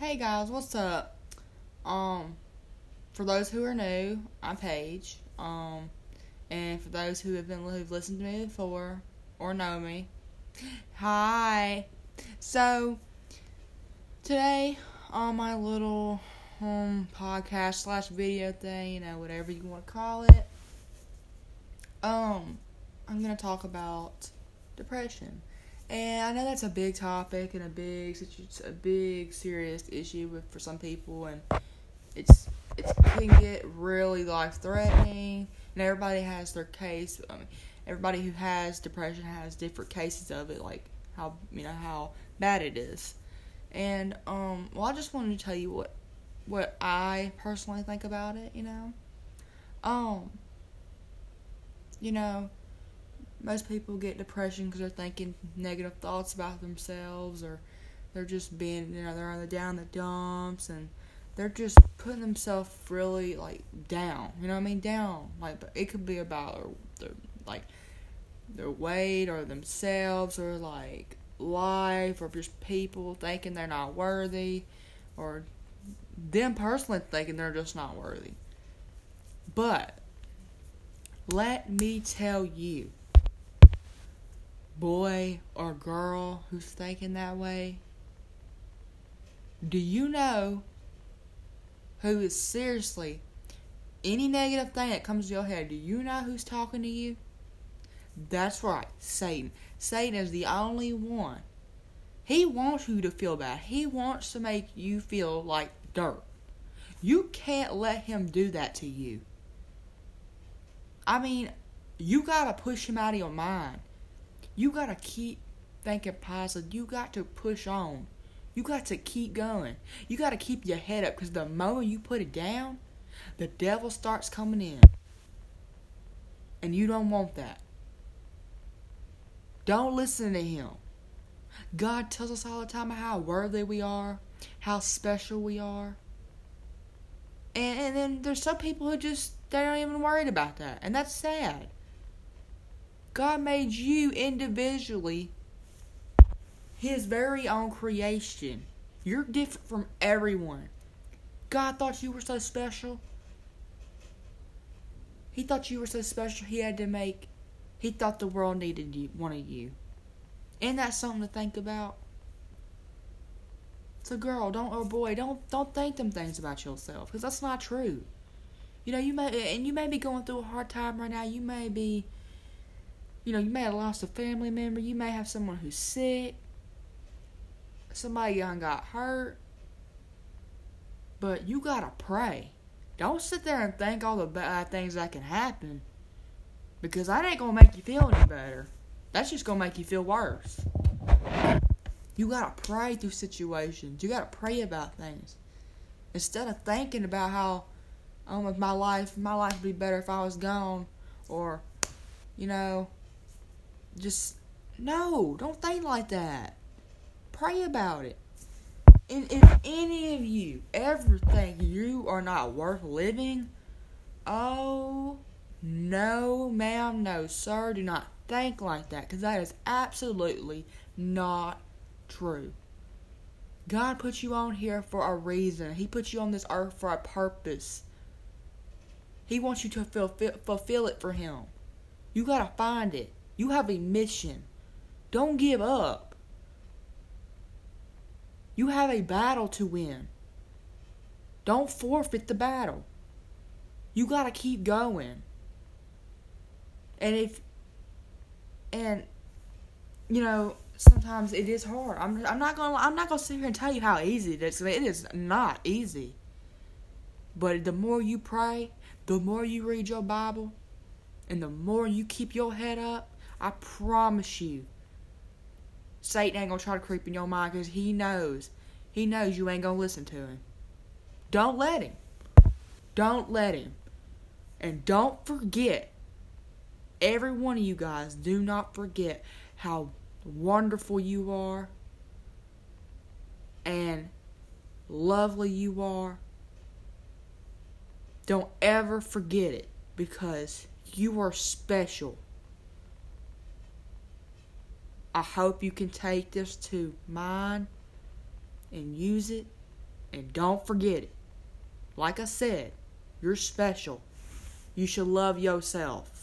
Hey guys, what's up? For those who are new, I'm Paige. And for those who've listened to me before or know me, hi. So today on my little podcast / video thing, whatever you want to call it, I'm gonna talk about depression. And I know that's a big topic and a big serious issue for some people, and it can get really life-threatening. And everybody has their case. I mean, everybody who has depression has different cases of it, like how bad it is. And I just wanted to tell you what I personally think about it. Most people get depression because they're thinking negative thoughts about themselves, or they're just being, they're on the down the dumps, and they're just putting themselves really, down. You know what I mean? Down. It could be about, their weight, or themselves, or, life, or just people thinking they're not worthy, or them personally thinking they're just not worthy. But let me tell you, boy or girl who's thinking that way, do you know who is seriously, any negative thing that comes to your head, do you know who's talking to you? That's right, Satan. Satan is the only one. He wants you to feel bad. He wants to make you feel like dirt. You can't let him do that to you. I mean, you gotta push him out of your mind. You got to keep thinking positive. You got to push on. You got to keep going. You got to keep your head up, because the moment you put it down, the devil starts coming in. And you don't want that. Don't listen to him. God tells us all the time how worthy we are, how special we are. And then there's some people who just, they aren't even worried about that. And that's sad. God made you individually his very own creation. You're different from everyone. God thought you were so special. He thought you were so special, he thought the world needed you, wanted you. Isn't that something to think about? So girl, don't think them things about yourself, because that's not true. You may be going through a hard time right now. You may be, you may have lost a family member. You may have someone who's sick. Somebody young got hurt. But you gotta pray. Don't sit there and think all the bad things that can happen, because that ain't gonna make you feel any better. That's just gonna make you feel worse. You gotta pray through situations. You gotta pray about things. Instead of thinking about how, if my life would be better if I was gone, or, no, don't think like that. Pray about it. And if any of you ever think you are not worth living, oh, no, ma'am, no, sir, do not think like that, because that is absolutely not true. God put you on here for a reason. He put you on this earth for a purpose. He wants you to fulfill it for him. You gotta find it. You have a mission. Don't give up. You have a battle to win. Don't forfeit the battle. You gotta keep going. And sometimes it is hard. I'm not gonna sit here and tell you how easy it is. It is not easy. But the more you pray, the more you read your Bible, and the more you keep your head up, I promise you, Satan ain't going to try to creep in your mind, because he knows. He knows you ain't going to listen to him. Don't let him. Don't let him. And don't forget, every one of you guys, do not forget how wonderful you are and lovely you are. Don't ever forget it, because you are special. I hope you can take this to mind and use it And don't forget it. Like I said, you're special. You should love yourself.